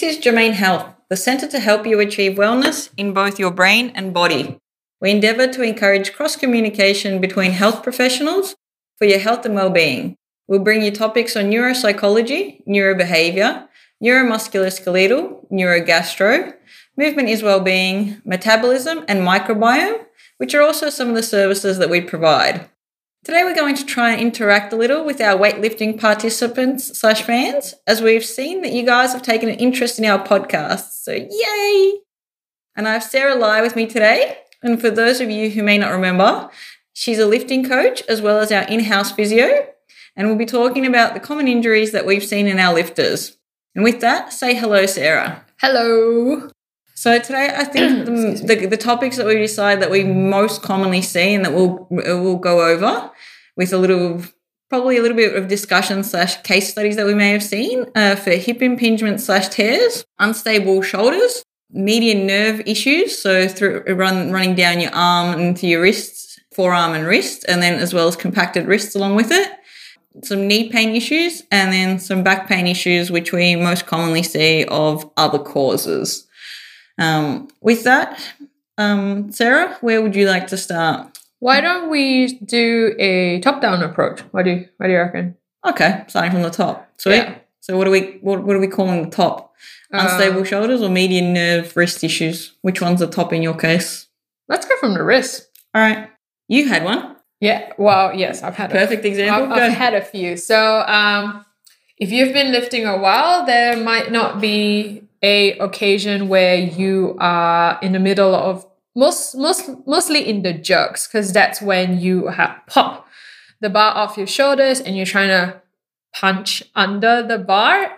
This is Jurmaine Health, the centre to help you achieve wellness in both your brain and body. We endeavour to encourage cross-communication between health professionals for your health and well-being. We'll bring you topics on neuropsychology, neurobehaviour, neuromusculoskeletal, neurogastro, movement is well-being, metabolism and microbiome, which are also some of the services that we provide. Today we're going to try and interact a little with our weightlifting participants / fans, as we've seen that you guys have taken an interest in our podcast. So yay! And I have Sarah Lai with me today. And for those of you who may not remember, she's a lifting coach as well as our in-house physio. And we'll be talking about the common injuries that we've seen in our lifters. And with that, say hello, Sarah. Hello. So today I think the topics that we decide that we most commonly see and that we'll go over with probably a little bit of discussion / case studies that we may have seen for hip impingement / tears, unstable shoulders, median nerve issues, so through running down your arm and to your wrists, forearm and wrist, and then as well as compacted wrists along with it, some knee pain issues, and then some back pain issues, which we most commonly see of other causes. With that, Sarah, where would you like to start? Why don't we do a top-down approach? What do you reckon? Okay, starting from the top. Sweet. Yeah. So what are we calling the top? Unstable shoulders or median nerve wrist issues? Which one's the top in your case? Let's go from the wrist. All right. You had one. Yeah. Well, yes, I've had Perfect example. I've had a few. So if you've been lifting a while, there might not be a occasion where you are in the middle of mostly in the jerks, because that's when you have pop the bar off your shoulders and you're trying to punch under the bar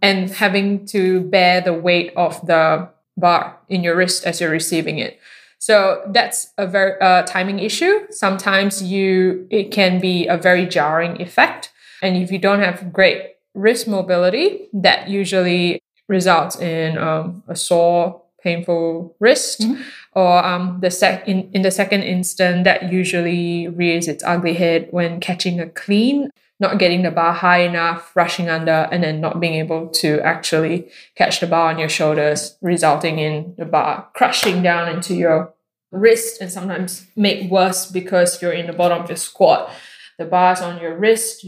and having to bear the weight of the bar in your wrist as you're receiving it. So that's a very timing issue. Sometimes it can be a very jarring effect, and if you don't have great wrist mobility, that usually results in a sore, painful wrist, or in the second instant, that usually rears its ugly head when catching a clean, not getting the bar high enough, rushing under, and then not being able to actually catch the bar on your shoulders, resulting in the bar crushing down into your wrist, and sometimes make worse because you're in the bottom of your squat. The bar's on your wrist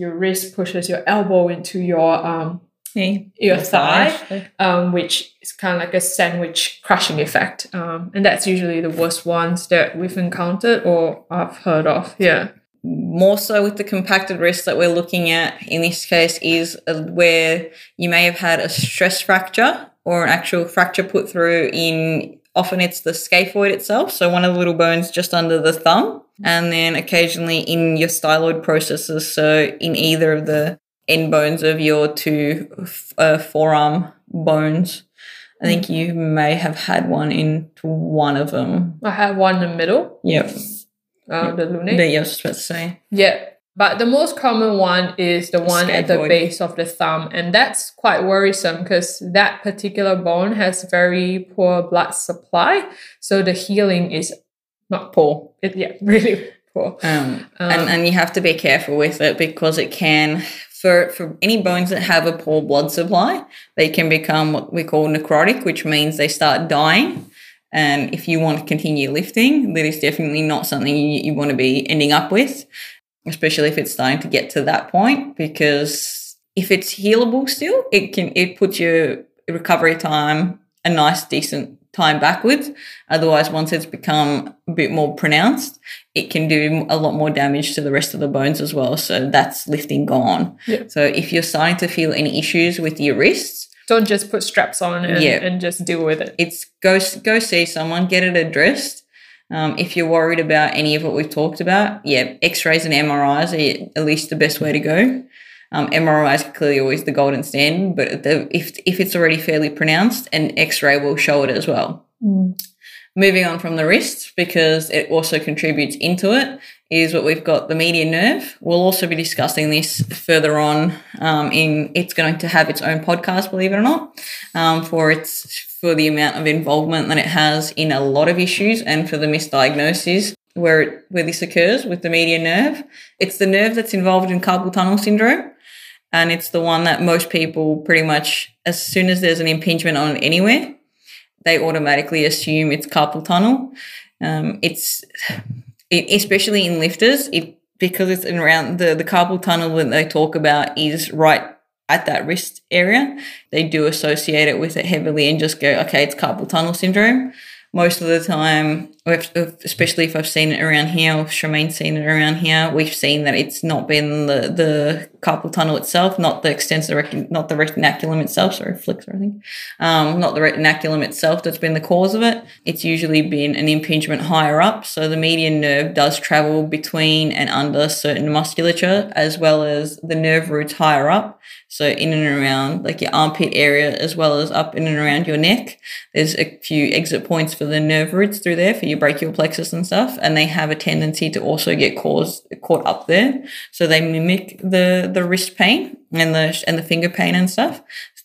pushes your elbow into your thigh, which is kind of like a sandwich crushing effect, and that's usually the worst ones that we've encountered or I've heard of. Yeah, more so with the compacted wrist that we're looking at in this case is where you may have had a stress fracture or an actual fracture put through in, often it's the scaphoid itself, so one of the little bones just under the thumb, and then occasionally in your styloid processes, so in either of the end bones of your two forearm bones. I think you may have had one in one of them. I had one in the middle. Yep. The lunate. That you're supposed to say. Yeah. But the most common one is the one at the base of the thumb. And that's quite worrisome because that particular bone has very poor blood supply. So the healing is not poor. Really poor. And you have to be careful with it because it can... For any bones that have a poor blood supply, they can become what we call necrotic, which means they start dying. And if you want to continue lifting, that is definitely not something you want to be ending up with, especially if it's starting to get to that point, because if it's healable still, it puts your recovery time a nice, decent time backwards. Otherwise, once it's become a bit more pronounced, it can do a lot more damage to the rest of the bones as well. So that's lifting gone. Yeah. So if you're starting to feel any issues with your wrists, don't just put straps on and just deal with it. It's go see someone, get it addressed. If you're worried about any of what we've talked about, X-rays and MRIs are at least the best way to go. MRIs are clearly always the golden standard, but if it's already fairly pronounced, an X-ray will show it as well. Moving on from the wrist, because it also contributes into it, is what we've got, the median nerve. We'll also be discussing this further on. It's going to have its own podcast, believe it or not, for the amount of involvement that it has in a lot of issues and for the misdiagnoses where this occurs with the median nerve. It's the nerve that's involved in carpal tunnel syndrome. and it's the one that most people pretty much, as soon as there's an impingement on anywhere, they automatically assume it's carpal tunnel. Especially in lifters, because it's around the carpal tunnel that they talk about is right at that wrist area. They do associate it with it heavily and just go, okay, it's carpal tunnel syndrome. Most of the time, especially if I've seen it around here or if Jurmaine's seen it around here, we've seen that it's not been the carpal tunnel itself, not the extensor, not the retinaculum itself, sorry, flexor, I think, not the retinaculum itself that's been the cause of it. It's usually been an impingement higher up. So the median nerve does travel between and under certain musculature, as well as the nerve roots higher up. So in and around like your armpit area, as well as up in and around your neck. There's a few exit points for the nerve roots through there for your brachial plexus and stuff, and they have a tendency to also get caught up there. So they mimic the wrist pain and the finger pain and stuff,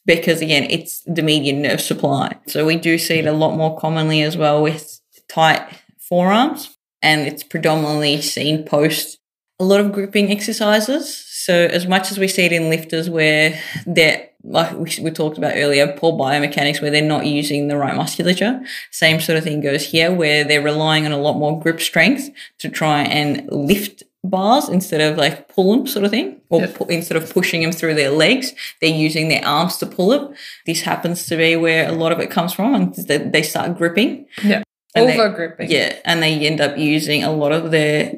because again, it's the median nerve supply. So we do see it a lot more commonly as well with tight forearms, and it's predominantly seen post a lot of gripping exercises. So as much as we see it in lifters where they're, like we talked about earlier, poor biomechanics where they're not using the right musculature, same sort of thing goes here where they're relying on a lot more grip strength to try and lift bars instead of like pull them sort of thing, or yep. Instead of pushing them through their legs, they're using their arms to pull it. This happens to be where a lot of it comes from, and they start gripping. Yeah, over-gripping. Yeah, and they end up using a lot of their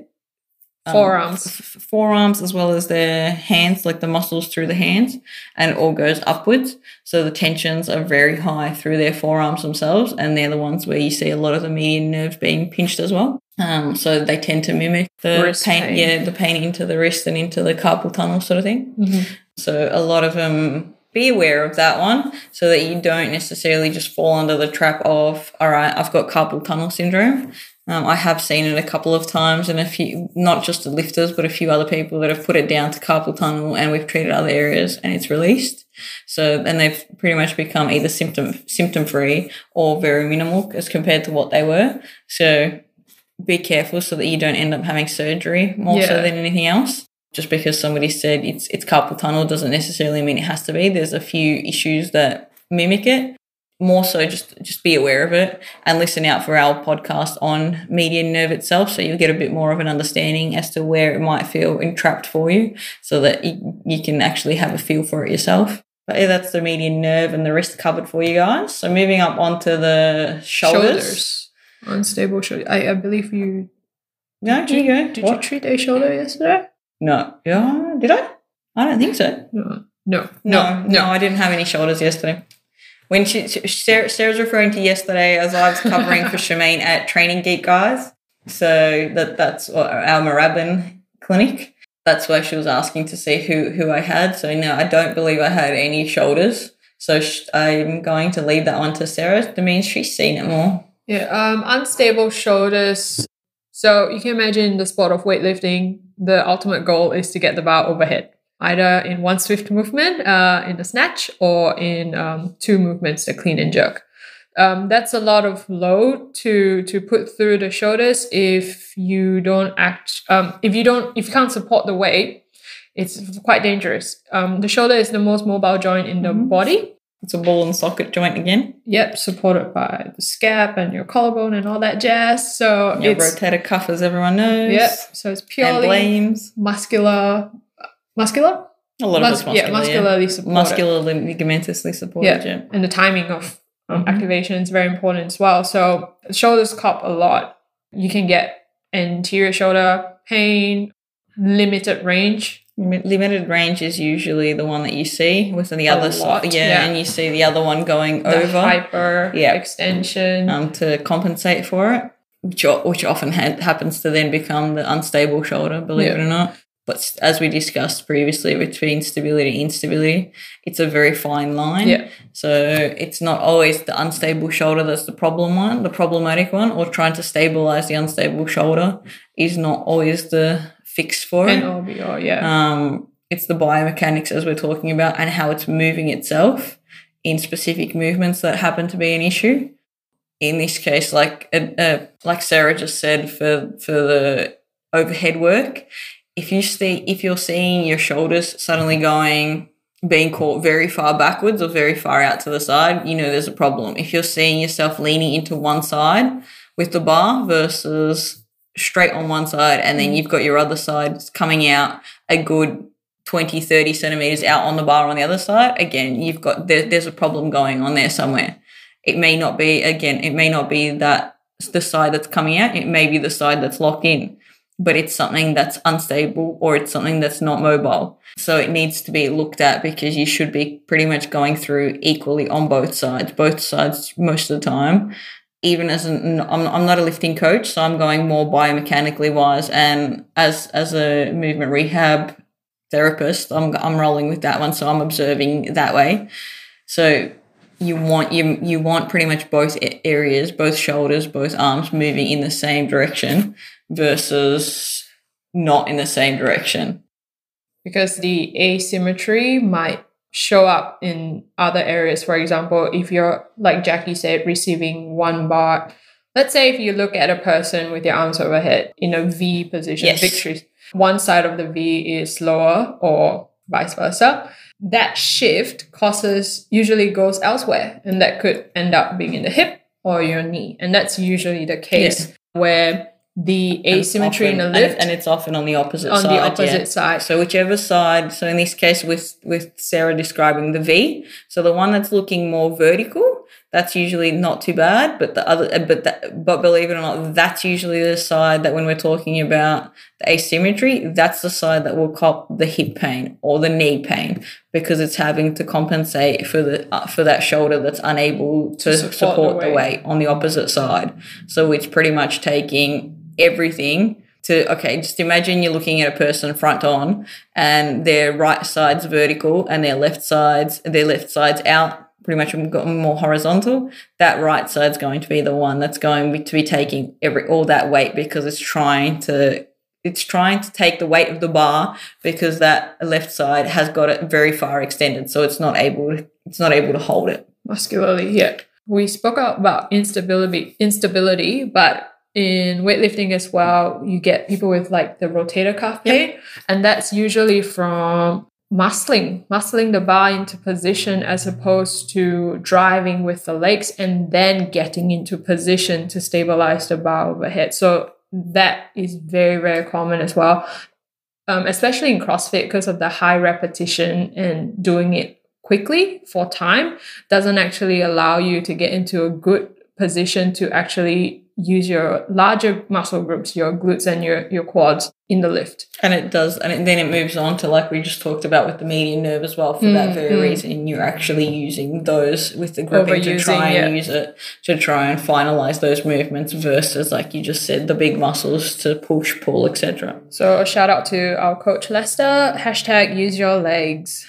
forearms as well as their hands, like the muscles through the hands, and it all goes upwards. So the tensions are very high through their forearms themselves, and they're the ones where you see a lot of the median nerves being pinched as well. So they tend to mimic the wrist pain. Yeah, the pain into the wrist and into the carpal tunnel sort of thing. Mm-hmm. So a lot of them, be aware of that one so that you don't necessarily just fall under the trap of, all right, I've got carpal tunnel syndrome. I have seen it a couple of times, and a few, not just the lifters, but a few other people that have put it down to carpal tunnel, and we've treated other areas and it's released. So, and they've pretty much become either symptom free or very minimal as compared to what they were. So be careful so that you don't end up having surgery more so than anything else. Just because somebody said it's carpal tunnel doesn't necessarily mean it has to be. There's a few issues that mimic it. More so just be aware of it and listen out for our podcast on median nerve itself, so you'll get a bit more of an understanding as to where it might feel entrapped for you, so that you can actually have a feel for it yourself. But yeah, that's the median nerve and the wrist covered for you guys. So moving up onto the shoulders. Unstable shoulder. I believe you... No, did you go? Did what? You treat a shoulder yesterday? No. Yeah, did I? I don't think so. No, I didn't have any shoulders yesterday. When Sarah's referring to yesterday, as I was covering for Jurmaine at Training Geek, guys. So that's our Moorabbin clinic. That's why she was asking to see who I had. So no, I don't believe I had any shoulders. So I'm going to leave that one to Sarah. That means she's seen it more. Yeah, unstable shoulders. So you can imagine the sport of weightlifting. The ultimate goal is to get the bar overhead, either in one swift movement, in the snatch, or in two movements, the clean and jerk. That's a lot of load to put through the shoulders if you don't if you can't support the weight. It's quite dangerous. The shoulder is the most mobile joint in the body. It's a ball and socket joint again. Yep, supported by the scap and your collarbone and all that jazz. So your rotator cuff, as everyone knows. Yep. So it's purely muscular? A lot of it's muscular. Yeah, muscularly supported. Muscularly ligamentously supported, yeah. And the timing of activation is very important as well. So shoulders cop a lot. You can get anterior shoulder pain, limited range. Limited range is usually the one that you see with the other side. Yeah, and you see the other one going over. Hyper extension. To compensate for it, which often happens to then become the unstable shoulder, believe it or not. But as we discussed previously, between stability and instability, it's a very fine line. Yeah. So it's not always the unstable shoulder that's the problem one, the problematic one, or trying to stabilize the unstable shoulder is not always the fix for it. NLBR, yeah. It's the biomechanics, as we're talking about, and how it's moving itself in specific movements that happen to be an issue. In this case, like Sarah just said, for the overhead work, if you're seeing your shoulders suddenly being caught very far backwards or very far out to the side, you know there's a problem. If you're seeing yourself leaning into one side with the bar versus straight on one side, and then you've got your other side coming out a good 20, 30 centimetres out on the bar on the other side, again, there's a problem going on there somewhere. It may not be that the side that's coming out, it may be the side that's locked in, but it's something that's unstable or it's something that's not mobile. So it needs to be looked at, because you should be pretty much going through equally on both sides most of the time. Even as I'm not a lifting coach, so I'm going more biomechanically wise, and as a movement rehab therapist, I'm rolling with that one, so I'm observing that way. So you want pretty much both areas, both shoulders, both arms moving in the same direction versus not in the same direction. Because the asymmetry might show up in other areas. For example, if you're, like Jackie said, receiving one bar, let's say if you look at a person with their arms overhead in a V position, yes, victories, one side of the V is lower or vice versa, that shift usually goes elsewhere, and that could end up being in the hip or your knee. And that's usually the case, yeah, where the asymmetry in a lift, and it's often on the opposite side. So whichever side, so in this case with Sarah describing the V, so the one that's looking more vertical, that's usually not too bad, but but believe it or not, that's usually the side that when we're talking about the asymmetry, that's the side that will cop the hip pain or the knee pain, because it's having to compensate for that shoulder that's unable to support the weight on the opposite side. So it's pretty much taking everything just imagine you're looking at a person front on, and their right side's vertical and their left side's out, pretty much more horizontal. That right side's going to be the one that's going to be taking all that weight, because it's trying to take the weight of the bar, because that left side has got it very far extended, so it's not able to hold it muscularly. Yeah, we spoke about instability, but in weightlifting as well, you get people with like the rotator cuff pain, yep, and that's usually from muscling the bar into position as opposed to driving with the legs and then getting into position to stabilize the bar overhead. So that is very, very common as well, especially in CrossFit, because of the high repetition and doing it quickly for time doesn't actually allow you to get into a good position to actually use your larger muscle groups, your glutes and your quads in the lift. And it does, and then it moves on to, like we just talked about, with the median nerve as well, for that very reason. You're actually using those with the gripping to try and finalize those movements, versus, like you just said, the big muscles to push, pull, etc. So a shout out to our coach Lester, #useyourlegs.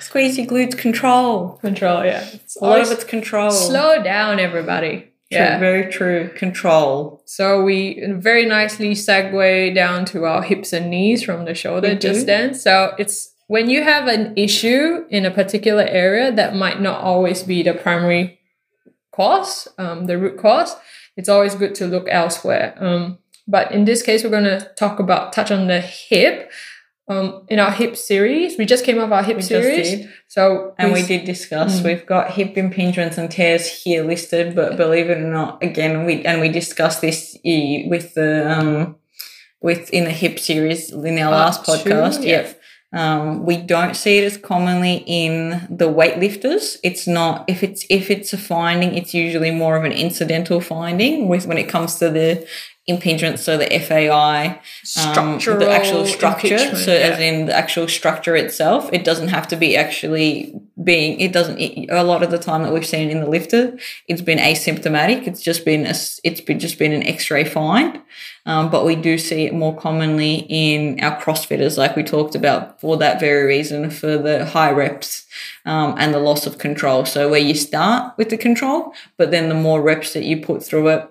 Squeeze your glutes, control, yeah. A lot of it's control. Slow down, everybody. True, yeah, very true. Control. So we very nicely segue down to our hips and knees from the shoulder just then. So it's when you have an issue in a particular area, that might not always be the primary cause, the root cause. It's always good to look elsewhere. But in this case, we're going to touch on the hip. In our hip series, we just came off our hip series. We did discuss, we've got hip impingements and tears here listed, but believe it or not, again, we discussed this in the hip series in our last podcast. Two, yeah. We don't see it as commonly in the weightlifters. It's not, if it's a finding, it's usually more of an incidental finding when it comes to the impingement, so the FAI, the actual structure, so yeah, as in the actual structure itself. It doesn't have to be a lot of the time that we've seen in the lifter, it's been asymptomatic. It's just been an X-ray find, but we do see it more commonly in our CrossFitters, like we talked about, for that very reason, for the high reps and the loss of control. So where you start with the control, but then the more reps that you put through it,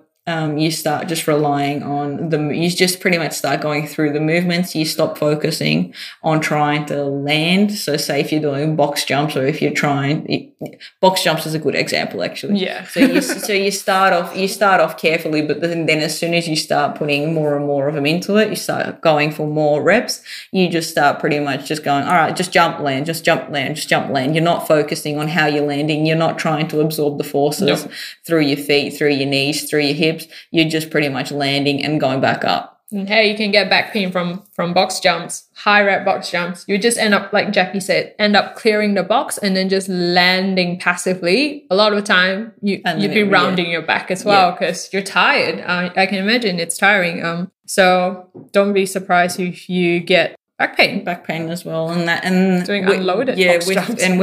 you start just relying on you just pretty much start going through the movements. You stop focusing on trying to land. So say if you're doing box jumps, or if you're trying, box jumps is a good example actually. Yeah. So you start off carefully, but then as soon as you start putting more and more of them into it, you start going for more reps. You just start pretty much just going, all right, just jump, land, just jump, land, just jump, land. You're not focusing on how you're landing. You're not trying to absorb the forces through your feet, through your knees, through your hips. You're just pretty much landing and going back up. And how you can get back pain from box jumps, high rep box jumps, you just end up, like Jackie said, end up clearing the box and then just landing passively. A lot of the time you'd be rounding your back as well because you're tired. I can imagine it's tiring. So don't be surprised if you get back pain as well, and doing unloaded box jumps. And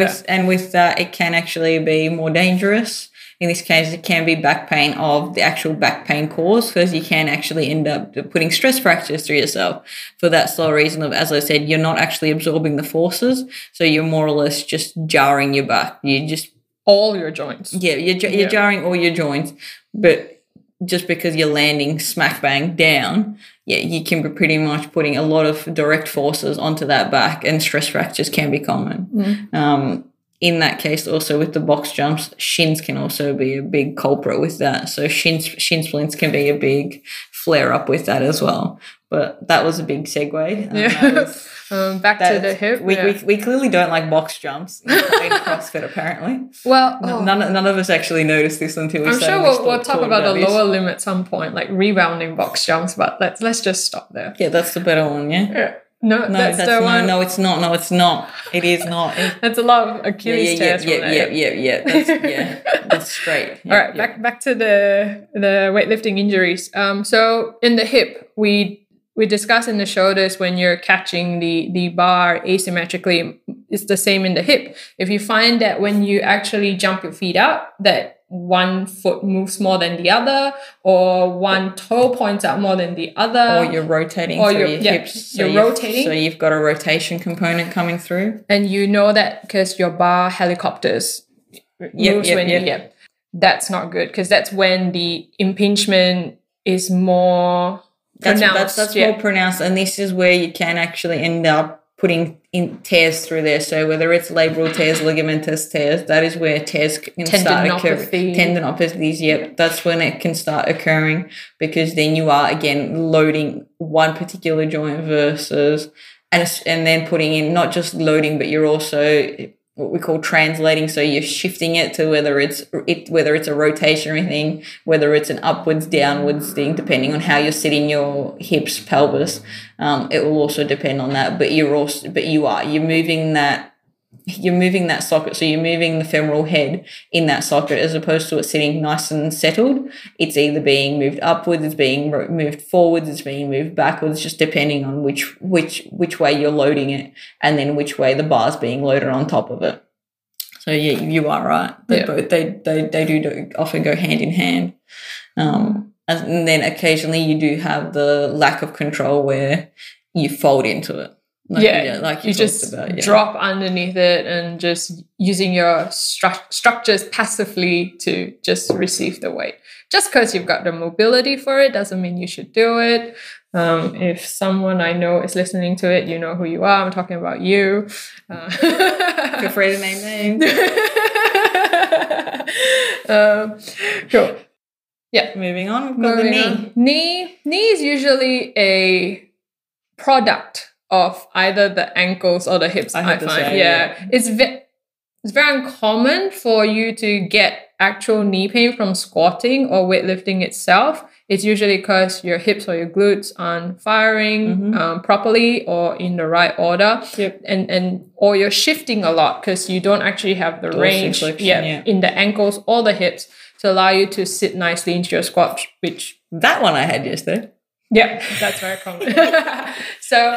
with that, it can actually be more dangerous. In this case, it can be back pain of the actual back pain cause, because you can actually end up putting stress fractures through yourself for that sole reason of, as I said, you're not actually absorbing the forces. So you're more or less just jarring your back. All your joints. Yeah, you're jarring all your joints. But just because you're landing smack bang down, you can be pretty much putting a lot of direct forces onto that back, and stress fractures can be common. Mm. In that case, also with the box jumps, shins can also be a big culprit with that. So shin splints can be a big flare-up with that as well. But that was a big segue. Back to the hip. We clearly don't like box jumps in CrossFit, apparently. Well, none of us actually noticed this until we started. I'm sure we'll talk about the lower limb at some point, like rebounding box jumps, but let's just stop there. Yeah, that's the better one, yeah. No, that's the one. No, it's not. It is not. That's a lot of Achilles tears. That's straight. Yeah, all right, back to the weightlifting injuries. So in the hip, we discuss in the shoulders when you're catching the bar asymmetrically. It's the same in the hip. If you find that when you actually jump your feet up, that one foot moves more than the other, or one toe points out more than the other, or you're rotating through your hips. So you're rotating. So you've got a rotation component coming through. And you know that because your bar helicopters moves when you hip. That's not good, because that's when the impingement is more pronounced. That's more pronounced, and this is where you can actually end up putting in tears through there. So whether it's labral tears, ligamentous tears, that is where tears can start occurring. Tendinopathies, that's when it can start occurring, because then you are, again, loading one particular joint versus, and then putting in not just loading, but you're also what we call translating. So you're shifting it to whether it's a rotation or anything, whether it's an upwards, downwards thing, depending on how you're sitting your hips, pelvis. It will also depend on that. But you're moving that. You're moving that socket, so you're moving the femoral head in that socket, as opposed to it sitting nice and settled. It's either being moved upwards, it's being moved forwards, it's being moved backwards, just depending on which way you're loading it, and then which way the bar's being loaded on top of it. So you are right. They do often go hand in hand. And then occasionally you do have the lack of control where you fold into it. Like you just drop underneath it, and just using your structures passively to just receive the weight. Just because you've got the mobility for it doesn't mean you should do it. If someone I know is listening to it, you know who you are. I'm talking about you. Feel free to name names. Cool. Yeah. Moving on. We've got the knee. Knee is usually a product of either the ankles or the hips, I find. It's very uncommon for you to get actual knee pain from squatting or weightlifting itself. It's usually because your hips or your glutes aren't firing properly or in the right order. Yep. And or you're shifting a lot because you don't actually have the range in the ankles or the hips to allow you to sit nicely into your squat, which... That one I had yesterday. Yeah, that's very common. So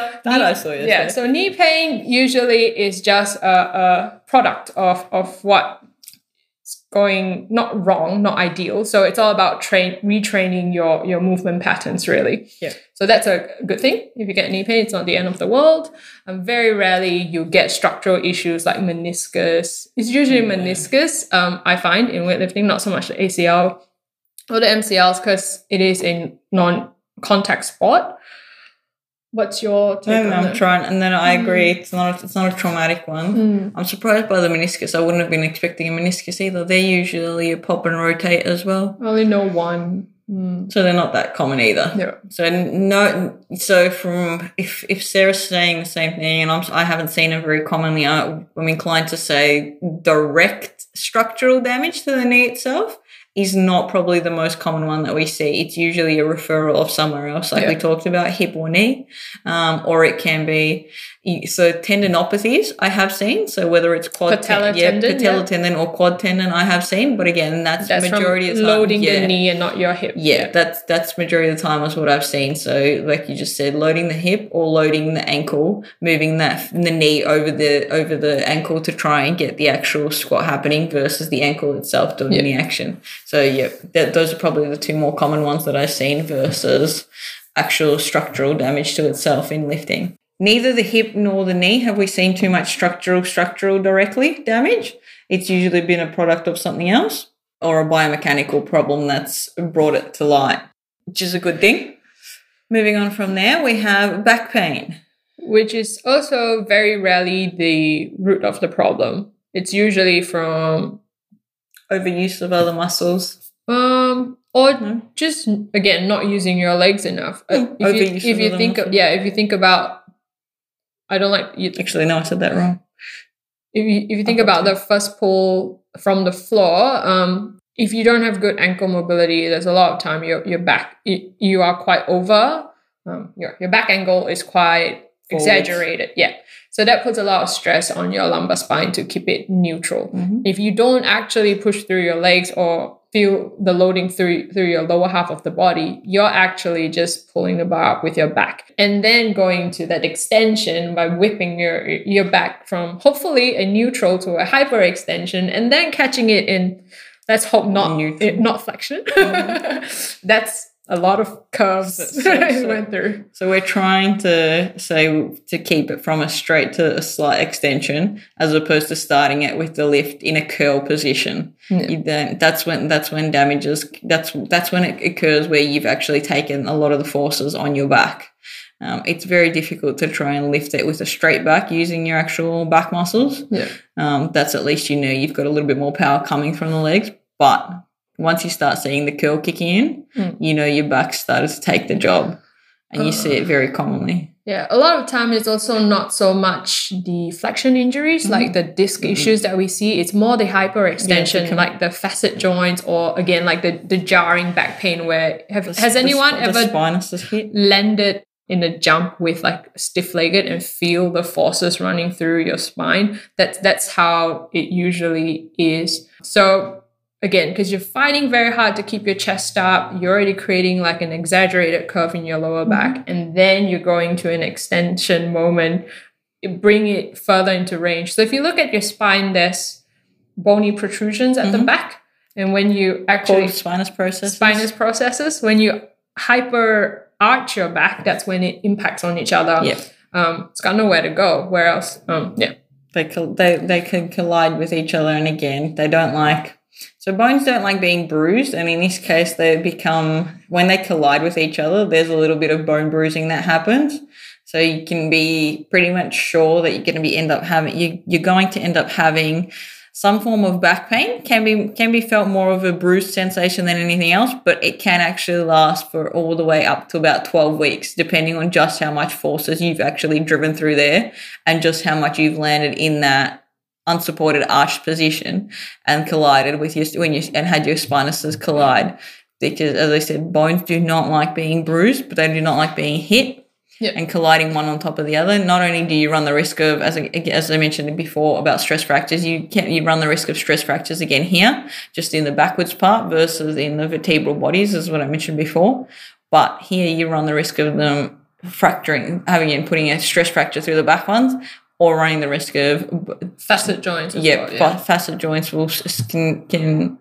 knee pain usually is just a product of what's going not wrong, not ideal. So it's all about retraining your movement patterns, really. Yeah. So that's a good thing. If you get knee pain, it's not the end of the world. And very rarely you get structural issues like meniscus. It's usually meniscus. I find in weightlifting, not so much the ACL. or the MCLs, because it is a non-contact sport. What's your take on it? I agree. It's not a traumatic one. I'm surprised by the meniscus. I wouldn't have been expecting a meniscus either. They're usually a pop and rotate as well. I only know one. So they're not that common either. Yeah. So from if Sarah's saying the same thing, and I haven't seen it very commonly, I'm inclined to say direct structural damage to the knee itself is not probably the most common one that we see. It's usually a referral of somewhere else, like we talked about, hip or knee, or it can be tendinopathies I have seen. So whether it's patella tendon or quad tendon I have seen, but again, that's majority of the time loading the knee and not your hip. That's majority of the time is what I've seen. So like you just said, loading the hip or loading the ankle, moving the knee over the ankle to try and get the actual squat happening versus the ankle itself doing the action. So, those are probably the two more common ones that I've seen versus actual structural damage to itself in lifting. Neither the hip nor the knee have we seen too much structural directly damage. It's usually been a product of something else or a biomechanical problem that's brought it to light, which is a good thing. Moving on from there, we have back pain, which is also very rarely the root of the problem. It's usually from overuse of other muscles, just again not using your legs enough. If you think about, I don't like. Actually, no, I said that wrong. If you think about the first pull from the floor, if you don't have good ankle mobility, there's a lot of time your back you are quite over. Your back angle is quite exaggerated. Yeah. So that puts a lot of stress on your lumbar spine to keep it neutral. If you don't actually push through your legs or feel the loading through your lower half of the body, you're actually just pulling the bar up with your back and then going to that extension by whipping your back from hopefully a neutral to a hyperextension and then catching it in, let's hope not flexion. That's a lot of curves that went through. So we're trying to say to keep it from a straight to a slight extension, as opposed to starting it with the lift in a curl position. That's when it occurs where you've actually taken a lot of the forces on your back. It's very difficult to try and lift it with a straight back using your actual back muscles. That's at least you've got a little bit more power coming from the legs, but once you start seeing the curl kicking in, your back started to take the job, and you see it very commonly. Yeah, a lot of time it's also not so much the flexion injuries, like the disc issues that we see. It's more the hyperextension, like the facet joints, or again, like the jarring back pain where has anyone ever landed in a jump with like stiff-legged and feel the forces running through your spine? That's how it usually is. So again, because you're fighting very hard to keep your chest up, you're already creating like an exaggerated curve in your lower back, and then you're going to an extension moment, bring it further into range. So if you look at your spine, there's bony protrusions at the back, and when you actually spinous processes, when you hyper arch your back, that's when it impacts on each other. It's got nowhere to go. Where else? They can collide with each other, and again, they don't like. So bones don't like being bruised, and in this case they become, when they collide with each other, there's a little bit of bone bruising that happens. So you can be pretty much sure that you're going to end up having some form of back pain. Can be felt more of a bruised sensation than anything else, but it can actually last for all the way up to about 12 weeks, depending on just how much forces you've actually driven through there and just how much you've landed in that unsupported arched position and collided with had your spinuses collide, because as I said, bones do not like being bruised, but they do not like being hit and colliding one on top of the other. Not only do you run the risk of, as I mentioned before about stress fractures, you run the risk of stress fractures again here, just in the backwards part versus in the vertebral bodies, is what I mentioned before. But here you run the risk of them fracturing, putting a stress fracture through the back ones, or running the risk of facet joints. Facet joints can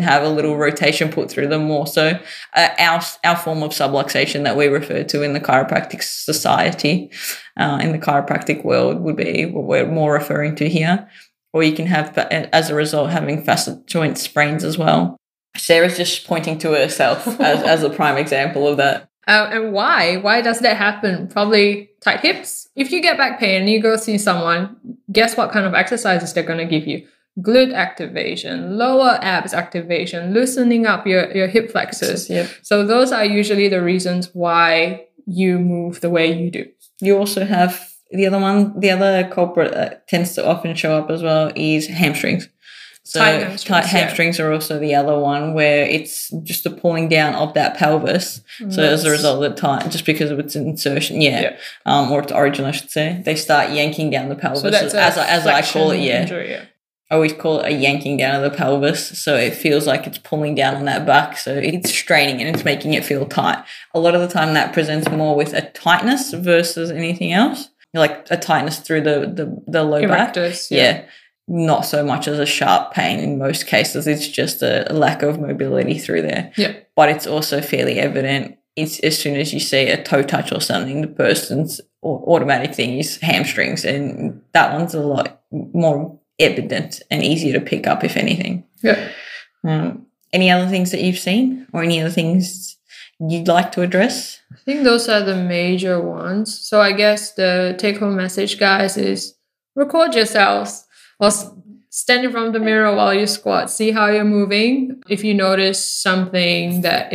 have a little rotation put through them more. So our form of subluxation that we refer to in the chiropractic society, in the chiropractic world, would be what we're more referring to here. Or you can have, as a result, having facet joint sprains as well. Sarah's just pointing to herself as a prime example of that. And why? Why does that happen? Probably tight hips. If you get back pain and you go see someone, guess what kind of exercises they're going to give you? Glute activation, lower abs activation, loosening up your hip flexors. Yep. So those are usually the reasons why you move the way you do. You also have the other culprit that tends to often show up as well is hamstrings. So tight hamstrings are also the other one, where it's just the pulling down of that pelvis. Nice. So as a result of the tight, just because of its insertion, or its origin, I should say, they start yanking down the pelvis. So that's as I call it, injury, yeah. I always call it a yanking down of the pelvis. So it feels like it's pulling down on that back. So it's straining and it's making it feel tight. A lot of the time that presents more with a tightness versus anything else. Like a tightness through the low Erectus, back. Yeah. Not so much as a sharp pain in most cases. It's just a lack of mobility through there. Yeah. But it's also fairly evident. It's as soon as you see a toe touch or something, the person's automatic thing is hamstrings. And that one's a lot more evident and easier to pick up, if anything. Yeah. Any other things that you've seen or any other things you'd like to address? I think those are the major ones. So I guess the take-home message, guys, is record yourselves or stand in front of the mirror while you squat. See how you're moving. If you notice something that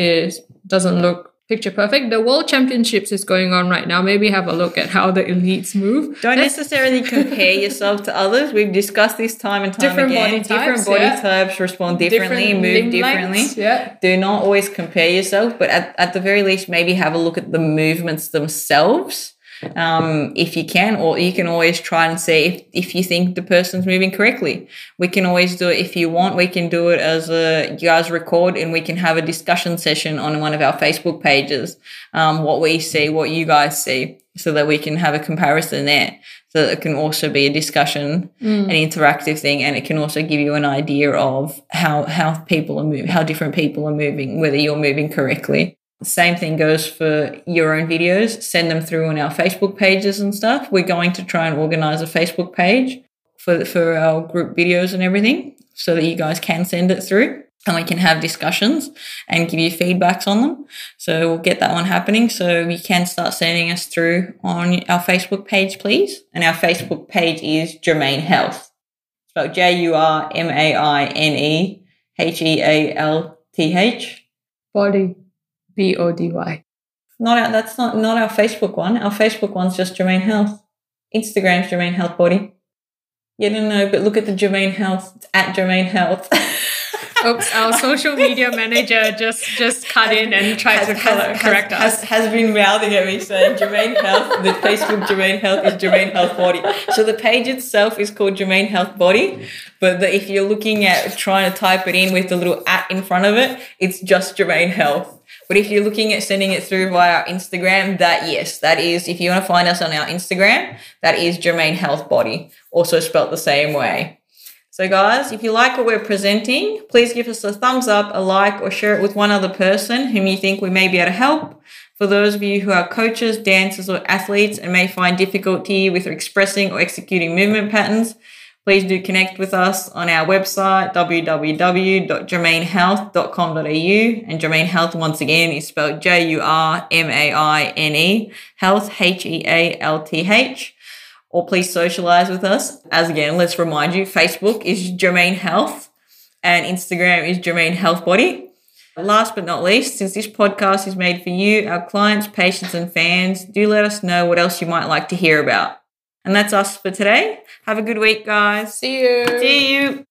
doesn't look picture perfect. The World Championships is going on right now. Maybe have a look at how the elites move. Don't necessarily compare yourself to others. We've discussed this time and time again. Different body types respond differently, move differently. Yeah. Do not always compare yourself, but at the very least, maybe have a look at the movements themselves. If you can, or you can always try and see if you think the person's moving correctly. We can always do it if you want. We can do it as you guys record, and we can have a discussion session on one of our Facebook pages, what we see, what you guys see, so that we can have a comparison there. So that it can also be a discussion, an interactive thing, and it can also give you an idea of how people are moving, how different people are moving, whether you're moving correctly. Same thing goes for your own videos. Send them through on our Facebook pages and stuff. We're going to try and organise a Facebook page for our group videos and everything, so that you guys can send it through and we can have discussions and give you feedbacks on them. So we'll get that one happening. So you can start sending us through on our Facebook page, please. And our Facebook page is Jurmaine Health. Spelled JURMAINEHEALTH. Body. BODY. That's not our Facebook one. Our Facebook one's just Jurmaine Health. Instagram's Jurmaine Health Body. You don't know, but look at the Jurmaine Health. It's at Jurmaine Health. Oops, our social media manager just cut in and tried to correct us. Has been mouthing at me saying Jurmaine Health, the Facebook Jurmaine Health is Jurmaine Health Body. So the page itself is called Jurmaine Health Body, but if you're looking at trying to type it in with the little at in front of it, it's just Jurmaine Health. But if you're looking at sending it through via our Instagram, that is, if you want to find us on our Instagram, that is Jurmaine Health Body, also spelt the same way. So guys, if you like what we're presenting, please give us a thumbs up, a like, or share it with one other person whom you think we may be able to help. For those of you who are coaches, dancers, or athletes and may find difficulty with expressing or executing movement patterns, please do connect with us on our website, www.jurmainehealth.com.au. And Jurmaine Health, once again, is spelled JURMAINE, Health, HEALTH. Or please socialise with us. As again, let's remind you, Facebook is Jurmaine Health and Instagram is Jurmaine Health Body. Last but not least, since this podcast is made for you, our clients, patients and fans, do let us know what else you might like to hear about. And that's us for today. Have a good week, guys. See you.